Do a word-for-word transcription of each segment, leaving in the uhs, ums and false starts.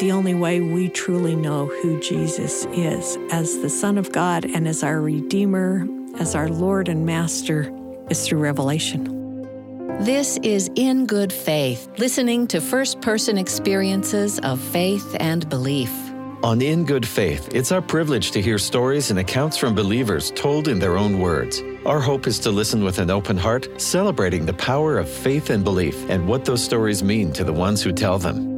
the only way we truly know who Jesus is as the Son of God and as our Redeemer, as our Lord and Master, is through revelation. This is In Good Faith, listening to first-person experiences of faith and belief. On In Good Faith, it's our privilege to hear stories and accounts from believers told in their own words. Our hope is to listen with an open heart, celebrating the power of faith and belief and what those stories mean to the ones who tell them.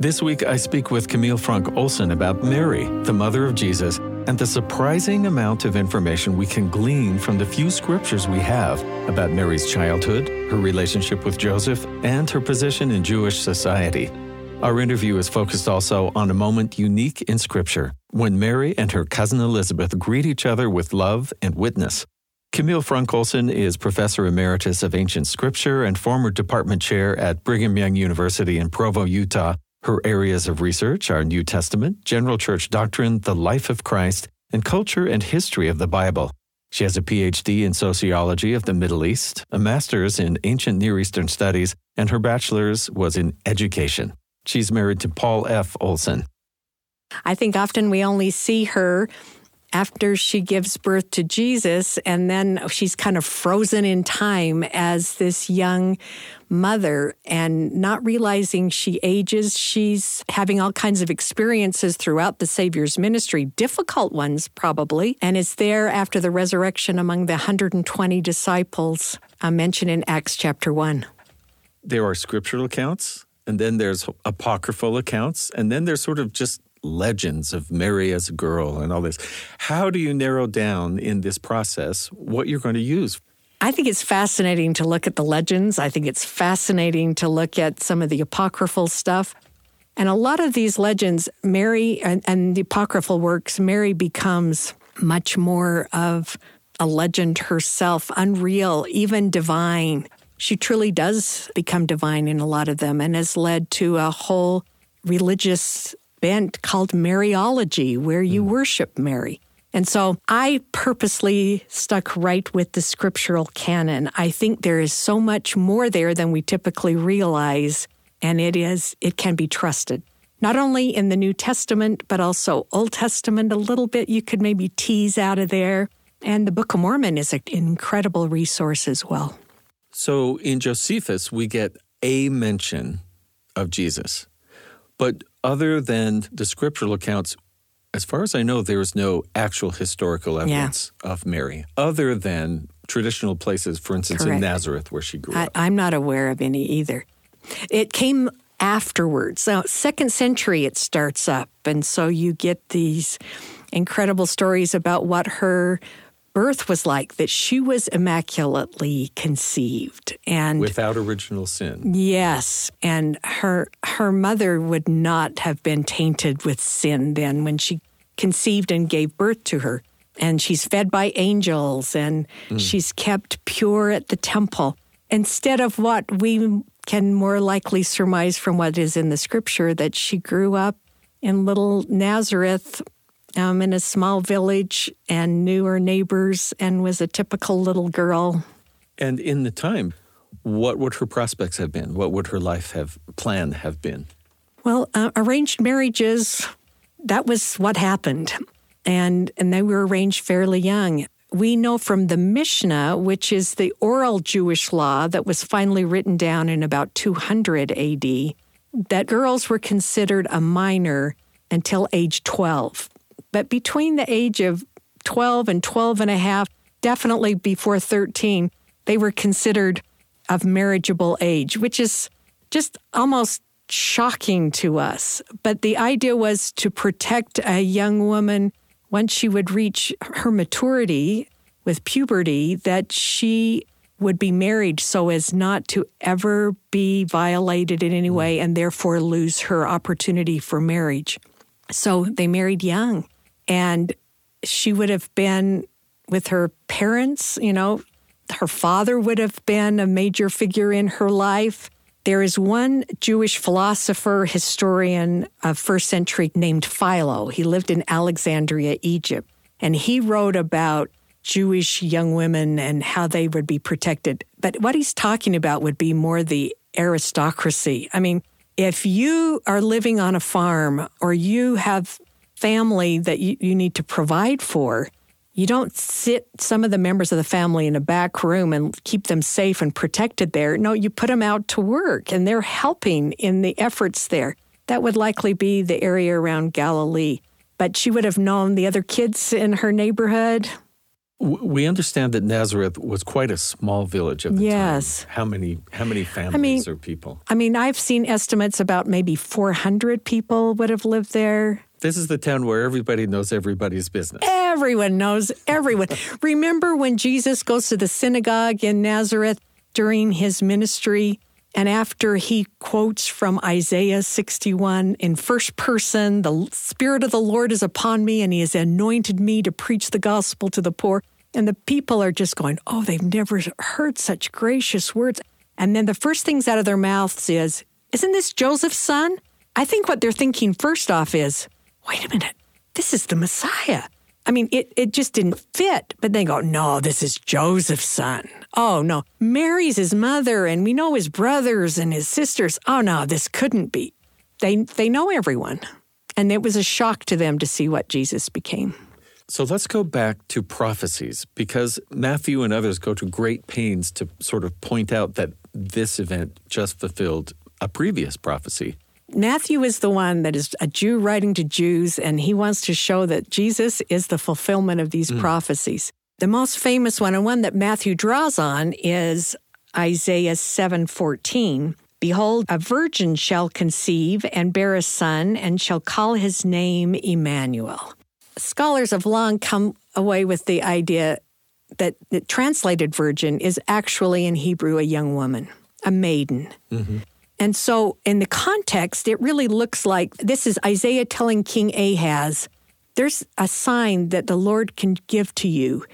This week, I speak with Camille Fronk Olson about Mary, the mother of Jesus, and the surprising amount of information we can glean from the few scriptures we have about Mary's childhood, her relationship with Joseph, and her position in Jewish society. Our interview is focused also on a moment unique in Scripture, when Mary and her cousin Elizabeth greet each other with love and witness. Camille Fronk Olson is Professor Emeritus of Ancient Scripture and former department chair at Brigham Young University in Provo, Utah. Her areas of research are New Testament, general church doctrine, the life of Christ, and culture and history of the Bible. She has a P H D in sociology of the Middle East, a master's in ancient Near Eastern studies, and her bachelor's was in education. She's married to Paul F. Olson. I think often we only see her after she gives birth to Jesus, and then she's kind of frozen in time as this young mother and not realizing she ages. She's having all kinds of experiences throughout the Savior's ministry, difficult ones probably, and is there after the resurrection among the one hundred twenty disciples I mentioned in Acts chapter one. There are scriptural accounts, and then there's apocryphal accounts, and then there's sort of just legends of Mary as a girl and all this. How do you narrow down in this process what you're going to use? I think it's fascinating to look at the legends. I think it's fascinating to look at some of the apocryphal stuff. And a lot of these legends, Mary and, and the apocryphal works, Mary becomes much more of a legend herself, unreal, even divine. She truly does become divine in a lot of them and has led to a whole religious event called Mariology, where you mm. worship Mary. And so I purposely stuck right with the scriptural canon. I think there is so much more there than we typically realize, and it is it can be trusted. Not only in the New Testament, but also Old Testament a little bit you could maybe tease out of there. And the Book of Mormon is an incredible resource as well. So in Josephus, we get a mention of Jesus. But other than the scriptural accounts, as far as I know, there is no actual historical evidence yeah. of Mary, other than traditional places, for instance, Correct. in Nazareth, where she grew I, up. I'm not aware of any either. It came afterwards. So second century it starts up, and so you get these incredible stories about what her birth was like, that she was immaculately conceived and without original sin. Yes, and her her mother would not have been tainted with sin then when she conceived and gave birth to her. And she's fed by angels and mm. she's kept pure at the temple. Instead of what we can more likely surmise from what is in the scripture, that she grew up in little Nazareth, Um, in a small village, and knew her neighbors and was a typical little girl. And in the time, what would her prospects have been? What would her life have plan have been? Well, uh, arranged marriages, that was what happened. And, and they were arranged fairly young. We know from the Mishnah, which is the oral Jewish law that was finally written down in about two hundred A D, that girls were considered a minor until age twelve. But between the age of twelve and twelve and a half, definitely before thirteen, they were considered of marriageable age, which is just almost shocking to us. But the idea was to protect a young woman once she would reach her maturity with puberty, that she would be married so as not to ever be violated in any way and therefore lose her opportunity for marriage. So they married young. And she would have been with her parents, you know, her father would have been a major figure in her life. There is one Jewish philosopher, historian of first century named Philo. He lived in Alexandria, Egypt, and he wrote about Jewish young women and how they would be protected. But what he's talking about would be more the aristocracy. I mean, If you are living on a farm or you have family that you, you need to provide for, you don't sit some of the members of the family in a back room and keep them safe and protected there. No, you put them out to work, and they're helping in the efforts there. That would likely be the area around Galilee. But she would have known the other kids in her neighborhood. We understand that Nazareth was quite a small village at the yes. time. How many, how many families I mean, or people? I mean, I've seen estimates about maybe four hundred people would have lived there. This is the town where everybody knows everybody's business. Everyone knows everyone. Remember when Jesus goes to the synagogue in Nazareth during his ministry, and after he quotes from Isaiah sixty-one in first person, the Spirit of the Lord is upon me, and he has anointed me to preach the gospel to the poor. And the people are just going, oh, they've never heard such gracious words. And then the first things out of their mouths is, isn't this Joseph's son? I think what they're thinking first off is, wait a minute, this is the Messiah. I mean, it, it just didn't fit. But they go, no, this is Joseph's son. Oh, no, Mary's his mother, and we know his brothers and his sisters. Oh, no, this couldn't be. They they know everyone. And it was a shock to them to see what Jesus became. So let's go back to prophecies, because Matthew and others go to great pains to sort of point out that this event just fulfilled a previous prophecy. Matthew is the one that is a Jew writing to Jews, and he wants to show that Jesus is the fulfillment of these mm. prophecies. The most famous one, and one that Matthew draws on, is Isaiah seven fourteen. Behold, a virgin shall conceive and bear a son, and shall call his name Emmanuel. Scholars have long come away with the idea that the translated virgin is actually in Hebrew a young woman, a maiden. Mm-hmm. And so in the context, it really looks like this is Isaiah telling King Ahaz, there's a sign that the Lord can give to you,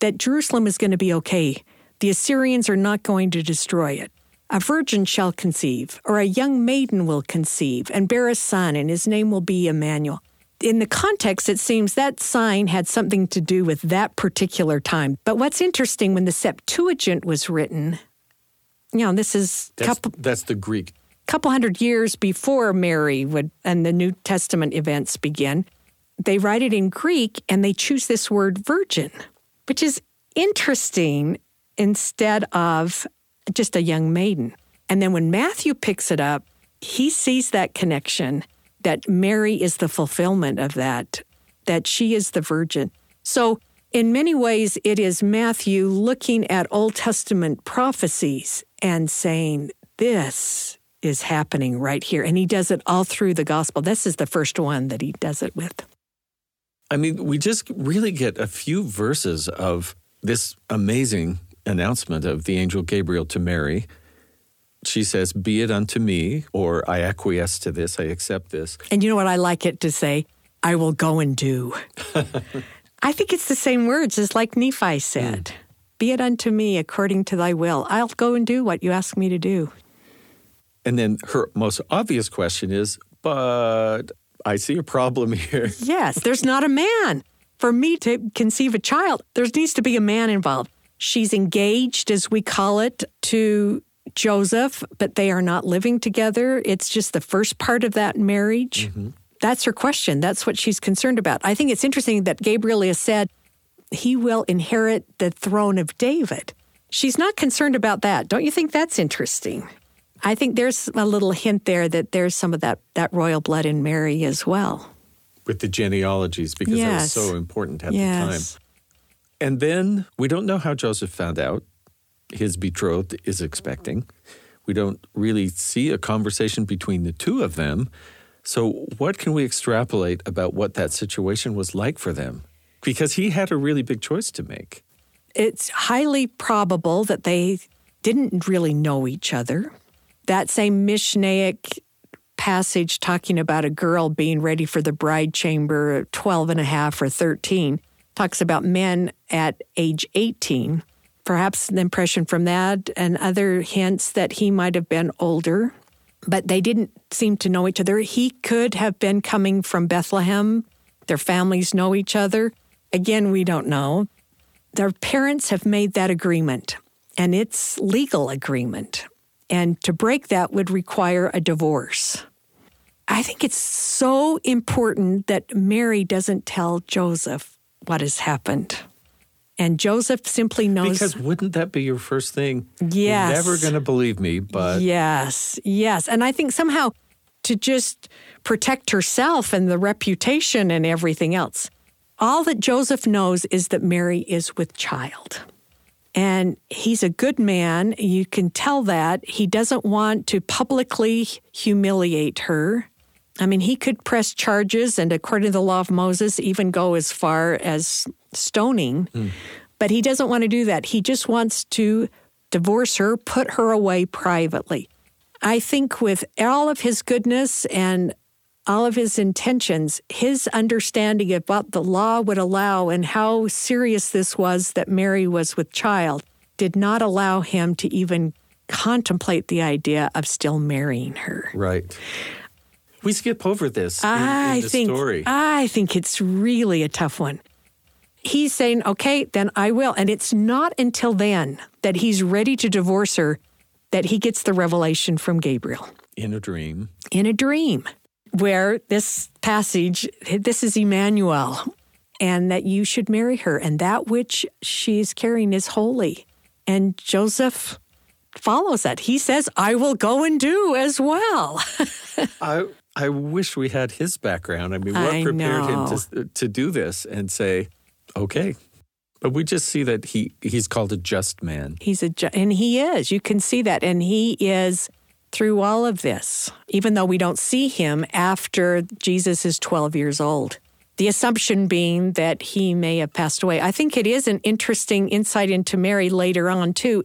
that Jerusalem is going to be okay. The Assyrians are not going to destroy it. A virgin shall conceive, or a young maiden will conceive, and bear a son, and his name will be Emmanuel. In the context, it seems that sign had something to do with that particular time. But what's interesting, when the Septuagint was written, you know, this is that's, couple, that's the Greek. Couple hundred years before Mary would and the New Testament events begin. They write it in Greek, and they choose this word virgin, which is interesting, instead of just a young maiden. And then when Matthew picks it up, he sees that connection, that Mary is the fulfillment of that, that she is the virgin. So in many ways, it is Matthew looking at Old Testament prophecies and saying, this is happening right here. And he does it all through the gospel. This is the first one that he does it with. I mean, we just really get a few verses of this amazing announcement of the angel Gabriel to Mary. She says, be it unto me, or I acquiesce to this, I accept this. And you know what I like it to say? I will go and do. I think it's the same words as like Nephi said, mm. be it unto me according to thy will. I'll go and do what you ask me to do. And then her most obvious question is, but I see a problem here. Yes, there's not a man. For me to conceive a child, there needs to be a man involved. She's engaged, as we call it, to Joseph, but they are not living together. It's just the first part of that marriage. Mm-hmm. That's her question. That's what she's concerned about. I think it's interesting that Gabriel has said he will inherit the throne of David. She's not concerned about that. Don't you think that's interesting? I think there's a little hint there that there's some of that, that royal blood in Mary as well. With the genealogies, because yes. that was so important at yes. the time. And then we don't know how Joseph found out his betrothed is expecting. We don't really see a conversation between the two of them. So what can we extrapolate about what that situation was like for them? Because he had a really big choice to make. It's highly probable that they didn't really know each other. That same Mishnaic passage talking about a girl being ready for the bride chamber at twelve and a half or thirteen talks about men at age eighteen. Perhaps an impression from that and other hints that he might have been older. But they didn't seem to know each other. He could have been coming from Bethlehem. Their families know each other. Again, we don't know. Their parents have made that agreement, and it's legal agreement. and to break that would require a divorce. I think it's so important that Mary doesn't tell Joseph what has happened. And Joseph simply knows. Because wouldn't that be your first thing? Yes. You're never going to believe me, but. Yes, yes. And I think somehow to just protect herself and the reputation and everything else. All that Joseph knows is that Mary is with child. And he's a good man. You can tell that. He doesn't want to publicly humiliate her. I mean, he could press charges and, according to the law of Moses, even go as far as stoning. Mm. But he doesn't want to do that. He just wants to divorce her, put her away privately. I think with all of his goodness and all of his intentions, his understanding of what the law would allow and how serious this was that Mary was with child did not allow him to even contemplate the idea of still marrying her. Right. We skip over this in, I in the think, story. I think it's really a tough one. He's saying, okay, then I will. And it's not until then that he's ready to divorce her that he gets the revelation from Gabriel. In a dream. In a dream. Where this passage, this is Emmanuel, and that you should marry her, and that which she's carrying is holy. And Joseph follows that. He says, I will go and do as well. I I wish we had his background. I mean, what I prepared know. him to, to do this and say, okay. But we just see that he, he's called a just man. He's a ju- And he is. You can see that. And he is... through all of this, even though we don't see him after Jesus is twelve years old. The assumption being that he may have passed away. I think it is an interesting insight into Mary later on, too.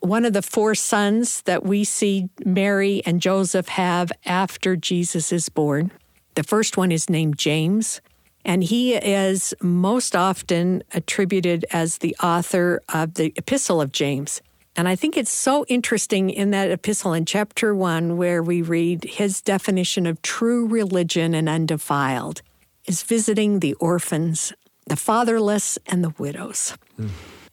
One of the four sons that we see Mary and Joseph have after Jesus is born, the first one is named James, and he is most often attributed as the author of the Epistle of James. And I think it's so interesting in that epistle in chapter one where we read his definition of true religion and undefiled is visiting the orphans, the fatherless, and the widows. Mm.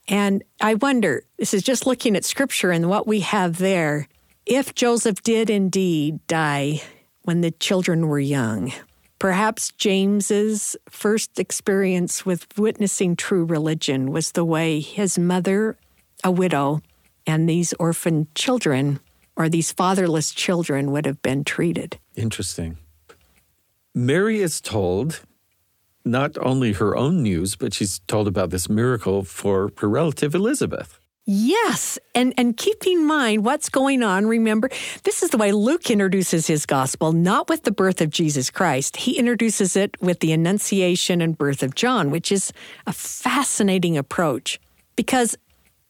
And I wonder, this is just looking at Scripture and what we have there, if Joseph did indeed die when the children were young, perhaps James's first experience with witnessing true religion was the way his mother, a widow, and these orphan children or these fatherless children would have been treated. Interesting. Mary is told not only her own news, but she's told about this miracle for her relative Elizabeth. Yes, and, and keep in mind what's going on. Remember, this is the way Luke introduces his gospel, not with the birth of Jesus Christ. He introduces it with the Annunciation and birth of John, which is a fascinating approach because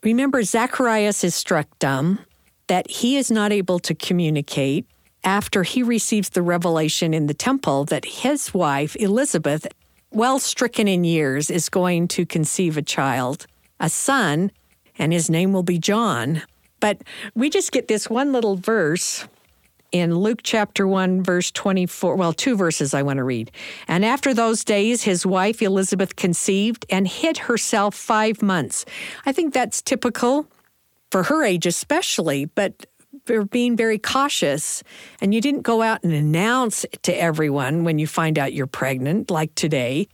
remember, Zacharias is struck dumb, that he is not able to communicate after he receives the revelation in the temple that his wife, Elizabeth, well stricken in years, is going to conceive a child, a son, and his name will be John. But we just get this one little verse in Luke chapter one, verse twenty-four. Well, two verses I want to read. And after those days, his wife Elizabeth conceived and hid herself five months. I think that's typical for her age especially, but they're being very cautious. And you didn't go out and announce to everyone when you find out you're pregnant, like today.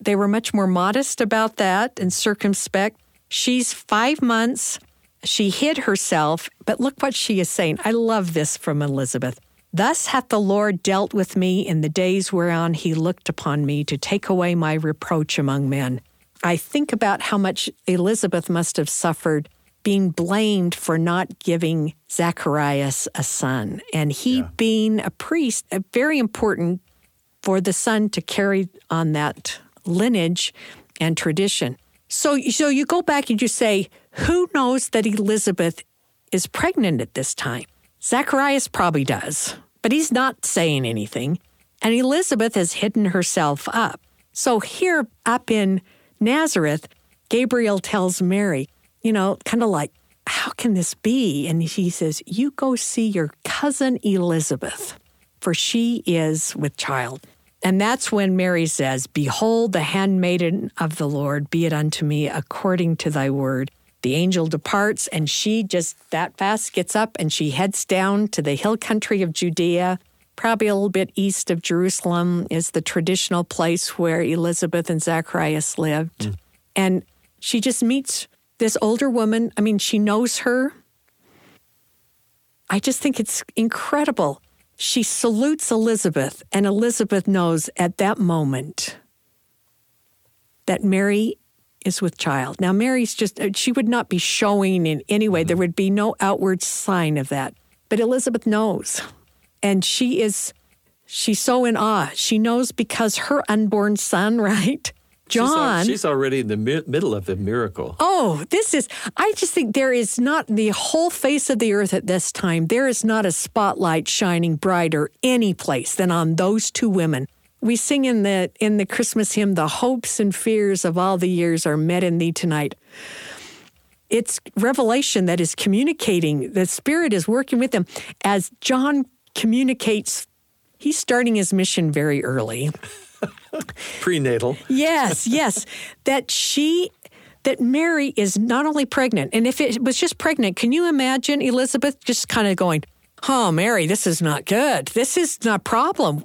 They were much more modest about that and circumspect. She's five months She hid herself, but look what she is saying. I love this from Elizabeth. Thus hath the Lord dealt with me in the days whereon he looked upon me to take away my reproach among men. I think about how much Elizabeth must have suffered being blamed for not giving Zacharias a son. And he yeah. being a priest, very important for the son to carry on that lineage and tradition. So, so you go back and you say, who knows that Elizabeth is pregnant at this time? Zacharias probably does, but he's not saying anything. And Elizabeth has hidden herself up. So here up in Nazareth, Gabriel tells Mary, you know, kind of like, how can this be? And she says, you go see your cousin Elizabeth, for she is with child. And that's when Mary says, behold, the handmaiden of the Lord, be it unto me according to thy word. The angel departs, and she just that fast gets up, and she heads down to the hill country of Judea. Probably a little bit east of Jerusalem is the traditional place where Elizabeth and Zacharias lived. Mm. And she just meets this older woman. I mean, she knows her. I just think it's incredible. She salutes Elizabeth, and Elizabeth knows at that moment that Mary is with child. Now, Mary's just, she would not be showing in any way. There would be no outward sign of that. But Elizabeth knows. And she is, she's so in awe. She knows because her unborn son, right? John. She's, she's already in the mi- middle of the miracle. Oh, this is, I just think there is not, the whole face of the earth at this time, there is not a spotlight shining brighter any place than on those two women. We sing in the in the Christmas hymn, the hopes and fears of all the years are met in thee tonight. It's revelation that is communicating. The Spirit is working with them. As John communicates, he's starting his mission very early. Prenatal. Yes, yes. That she, that Mary is not only pregnant, and if it was just pregnant, can you imagine Elizabeth just kind of going, oh, Mary, this is not good. This is not a problem.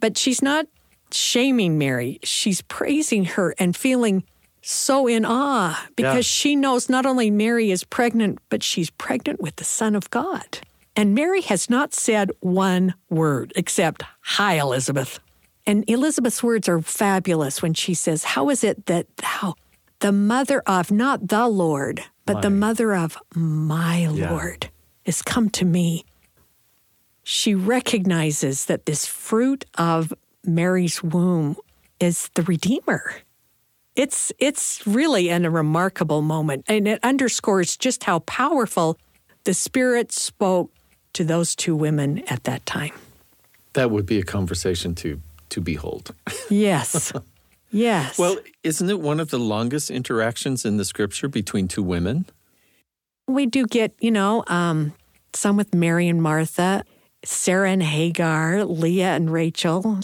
But she's not shaming Mary. She's praising her and feeling so in awe because yeah. she knows not only Mary is pregnant, but she's pregnant with the Son of God. And Mary has not said one word except, hi, Elizabeth. And Elizabeth's words are fabulous when she says, how is it that thou, the mother of, not the Lord, but my. the mother of my yeah. Lord, has come to me? She recognizes that this fruit of Mary's womb is the Redeemer. It's it's really an, a remarkable moment, and it underscores just how powerful the Spirit spoke to those two women at that time. That would be a conversation to, to behold. Yes, yes. Well, isn't it one of the longest interactions in the Scripture between two women? We do get, you know, um, some with Mary and Martha, Sarah and Hagar, Leah and Rachel,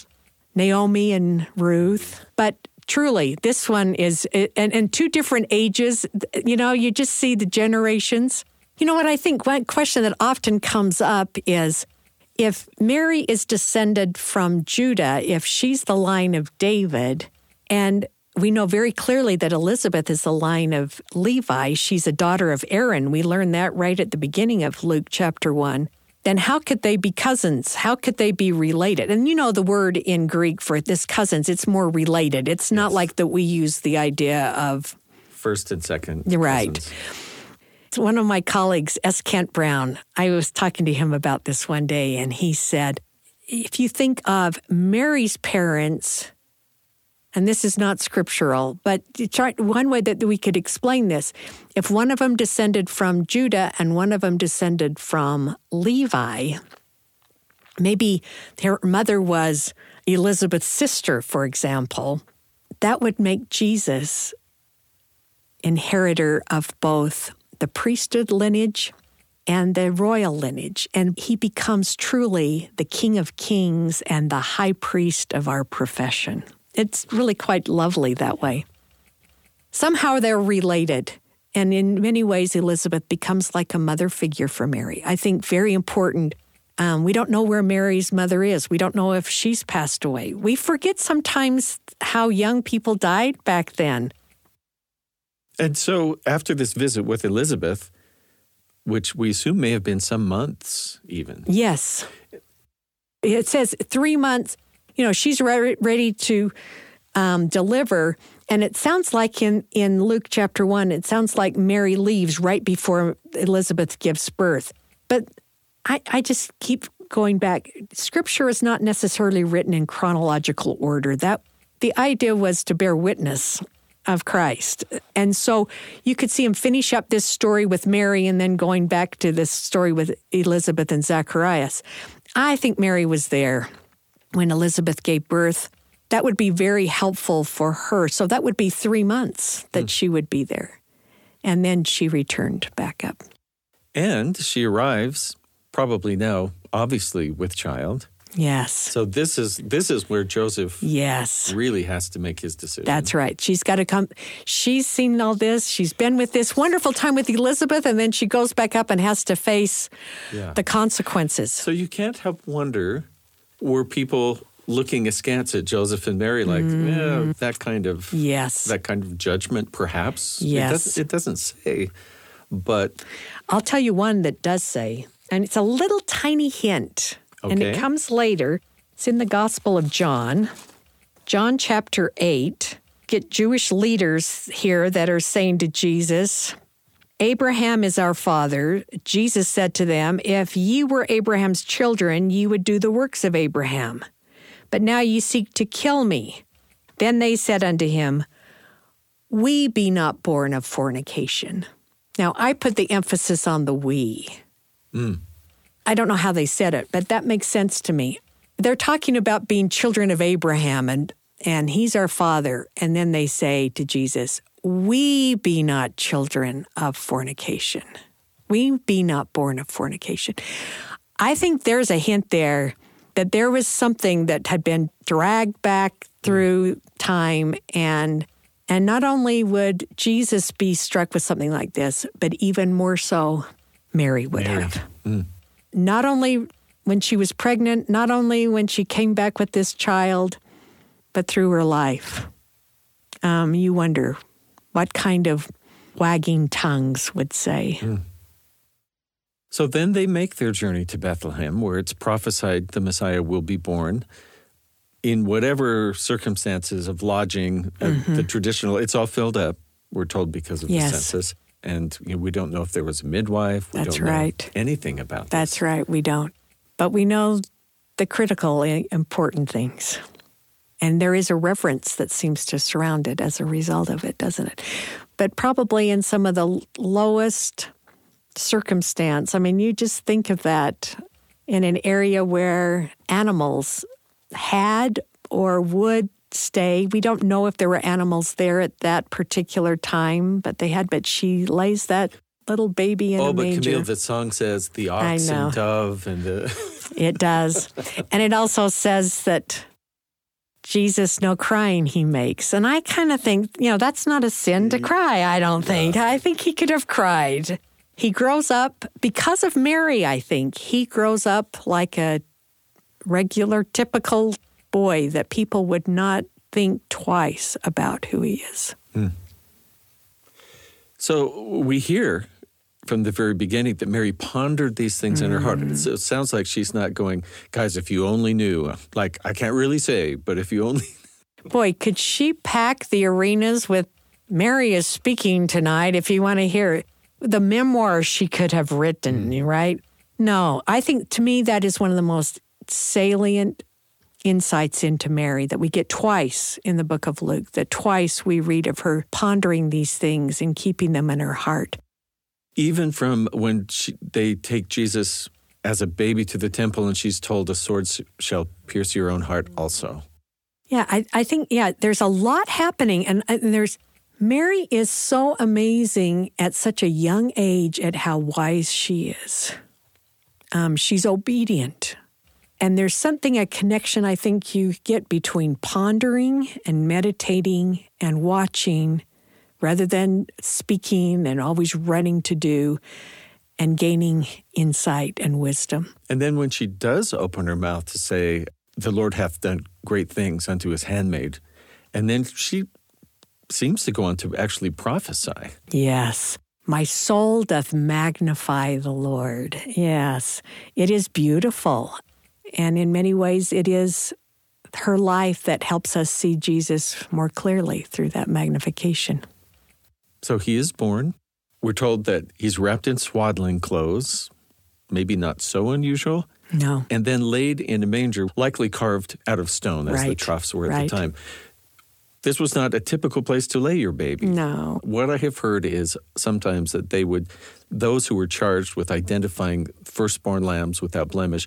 Naomi and Ruth. But truly, this one is, and, and two different ages, you know, you just see the generations. You know what I think, one question that often comes up is, if Mary is descended from Judah, if she's the line of David, and we know very clearly that Elizabeth is the line of Levi, she's a daughter of Aaron. We learn that right at the beginning of Luke chapter one. Then how could they be cousins? How could they be related? And you know the word in Greek for this cousins, it's more related. It's not yes. like that we use the idea of first and second cousins. Right. So one of my colleagues, S. Kent Brown, I was talking to him about this one day, and he said, if you think of Mary's parents, and this is not scriptural, but one way that we could explain this, if one of them descended from Judah and one of them descended from Levi, maybe their mother was Elizabeth's sister, for example, that would make Jesus inheritor of both the priesthood lineage and the royal lineage. And he becomes truly the King of Kings and the high priest of our profession. It's really quite lovely that way. Somehow they're related, and in many ways Elizabeth becomes like a mother figure for Mary. I think very important. Um, we don't know where Mary's mother is. We don't know if she's passed away. We forget sometimes how young people died back then. And so after this visit with Elizabeth, which we assume may have been some months even. Yes. It says three months. You know, she's re- ready to um, deliver. And it sounds like in, in Luke chapter one, it sounds like Mary leaves right before Elizabeth gives birth. But I, I just keep going back. Scripture is not necessarily written in chronological order. That the idea was to bear witness of Christ. And so you could see him finish up this story with Mary and then going back to this story with Elizabeth and Zacharias. I think Mary was there when Elizabeth gave birth. That would be very helpful for her. So that would be three months that mm. she would be there. And then she returned back up. And she arrives, probably now, obviously with child. Yes. So this is this is where Joseph yes. really has to make his decision. That's right. She's got to come. She's seen all this. She's been with this wonderful time with Elizabeth, and then she goes back up and has to face yeah. the consequences. So you can't help wonder, were people looking askance at Joseph and Mary like, mm. eh, that kind of yes. that kind of judgment, perhaps? Yes. It doesn't, it doesn't say, but... I'll tell you one that does say, and it's a little tiny hint. Okay. And it comes later. It's in the Gospel of John, John chapter eight. Get Jewish leaders here that are saying to Jesus, Abraham is our father. Jesus said to them, if ye were Abraham's children, ye would do the works of Abraham. But now ye seek to kill me. Then they said unto him, we be not born of fornication. Now, I put the emphasis on the we. Mm. I don't know how they said it, but that makes sense to me. They're talking about being children of Abraham, and, and he's our father. And then they say to Jesus, we be not children of fornication. We be not born of fornication. I think there's a hint there that there was something that had been dragged back through time, and and not only would Jesus be struck with something like this, but even more so, Mary would Mary. have. Mm. Not only when she was pregnant, not only when she came back with this child, but through her life. Um, you wonder what kind of wagging tongues would say. Mm. So then they make their journey to Bethlehem, where it's prophesied the Messiah will be born in whatever circumstances of lodging, mm-hmm. uh, the traditional, it's all filled up, we're told, because of yes. the census. And you know, we don't know if there was a midwife. We That's don't know right. anything about this. That's right, we don't. But we know the critical, important things. And there is a reverence that seems to surround it as a result of it, doesn't it? But probably in some of the lowest circumstance. I mean, you just think of that in an area where animals had or would stay. We don't know if there were animals there at that particular time, but they had. But she lays that little baby in oh, a manger. Oh, but Camille, the song says the ox and dove. And the... It does. And it also says that Jesus, no crying he makes. And I kind of think, you know, that's not a sin to cry, I don't think. Yeah. I think he could have cried. He grows up, because of Mary, I think, he grows up like a regular, typical boy that people would not think twice about who he is. Hmm. So we hear from the very beginning that Mary pondered these things mm. in her heart. It sounds like she's not going, guys, if you only knew. Like, I can't really say, but if you only... Boy, could she pack the arenas with, Mary is speaking tonight, if you want to hear it. The memoir she could have written, mm. right? No, I think to me that is one of the most salient insights into Mary that we get twice in the book of Luke, that twice we read of her pondering these things and keeping them in her heart. Even from when she, they take Jesus as a baby to the temple and she's told a sword shall pierce your own heart also. Yeah, I, I think, yeah, there's a lot happening, and, and there's Mary is so amazing at such a young age at how wise she is. Um, she's obedient. And there's something, a connection I think you get between pondering and meditating and watching rather than speaking and always running to do and gaining insight and wisdom. And then when she does open her mouth to say, the Lord hath done great things unto his handmaid, and then she... seems to go on to actually prophesy. Yes. My soul doth magnify the Lord. Yes. It is beautiful. And in many ways, it is her life that helps us see Jesus more clearly through that magnification. So he is born. We're told that he's wrapped in swaddling clothes, maybe not so unusual. No. And then laid in a manger, likely carved out of stone, as right. the troughs were at right. the time. This was not a typical place to lay your baby. No. What I have heard is sometimes that they would, those who were charged with identifying firstborn lambs without blemish,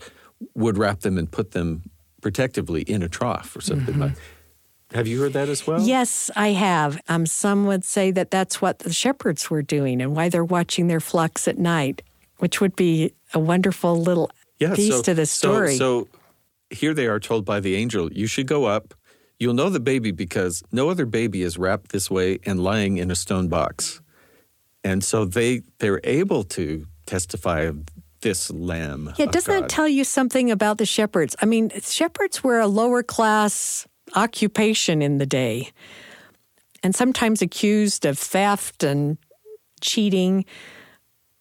would wrap them and put them protectively in a trough or something mm-hmm. like that. Have you heard that as well? Yes, I have. Um, some would say that that's what the shepherds were doing and why they're watching their flocks at night, which would be a wonderful little yeah, piece so, to the story. So, so here they are told by the angel, you should go up. You'll know the baby because no other baby is wrapped this way and lying in a stone box. And so they, they're able to testify of this lamb. Yeah, doesn't that tell you something about the shepherds? I mean, shepherds were a lower class occupation in the day, and sometimes accused of theft and cheating.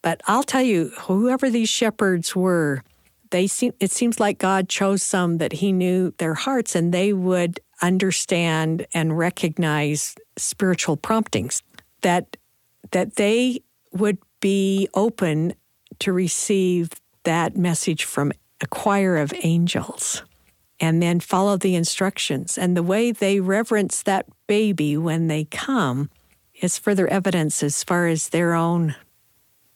But I'll tell you, whoever these shepherds were, they seem, it seems like God chose some that he knew their hearts, and they would understand and recognize spiritual promptings, that that they would be open to receive that message from a choir of angels and then follow the instructions. And the way they reverence that baby when they come is further evidence as far as their own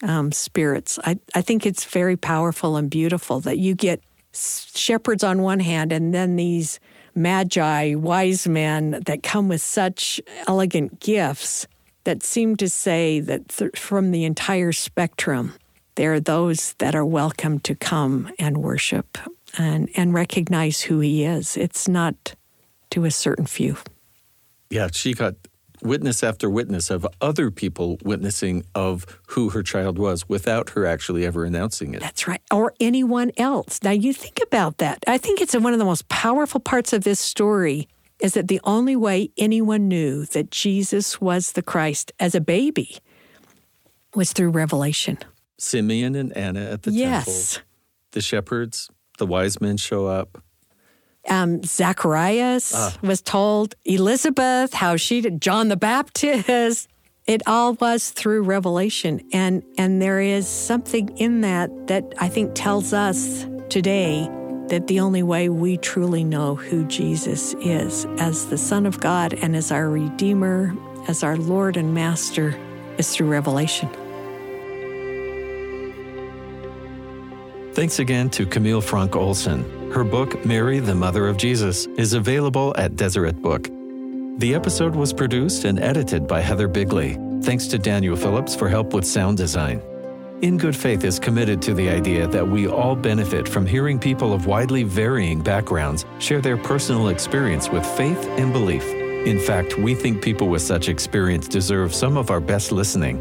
Um, spirits. I, I think it's very powerful and beautiful that you get shepherds on one hand and then these magi, wise men that come with such elegant gifts that seem to say that th- from the entire spectrum, there are those that are welcome to come and worship and, and recognize who he is. It's not to a certain few. Yeah, she got witness after witness of other people witnessing of who her child was without her actually ever announcing it. That's right. Or anyone else. Now you think about that. I think it's one of the most powerful parts of this story is that the only way anyone knew that Jesus was the Christ as a baby was through revelation. Simeon and Anna at the yes. temple. The shepherds, the wise men show up. Um, Zacharias uh. was told, Elizabeth, how she did, John the Baptist. It all was through revelation. And, and there is something in that that I think tells us today that the only way we truly know who Jesus is as the Son of God and as our Redeemer, as our Lord and Master, is through revelation. Thanks again to Camille Fronk Olson. Her book, Mary, the Mother of Jesus, is available at Deseret Book. The episode was produced and edited by Heather Bigley. Thanks to Daniel Phillips for help with sound design. In Good Faith is committed to the idea that we all benefit from hearing people of widely varying backgrounds share their personal experience with faith and belief. In fact, we think people with such experience deserve some of our best listening.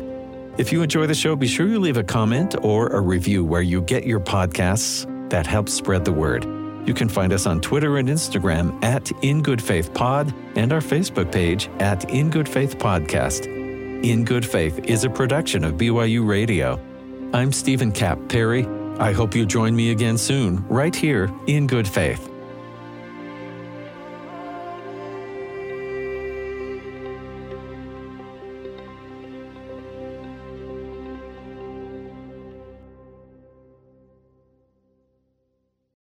If you enjoy the show, be sure you leave a comment or a review where you get your podcasts. That helps spread the word. You can find us on Twitter and Instagram at In Good Faith Pod and our Facebook page at In Good Faith Podcast. In Good Faith is a production of B Y U Radio. I'm Stephen Kapp Perry. I hope you join me again soon, right here in Good Faith.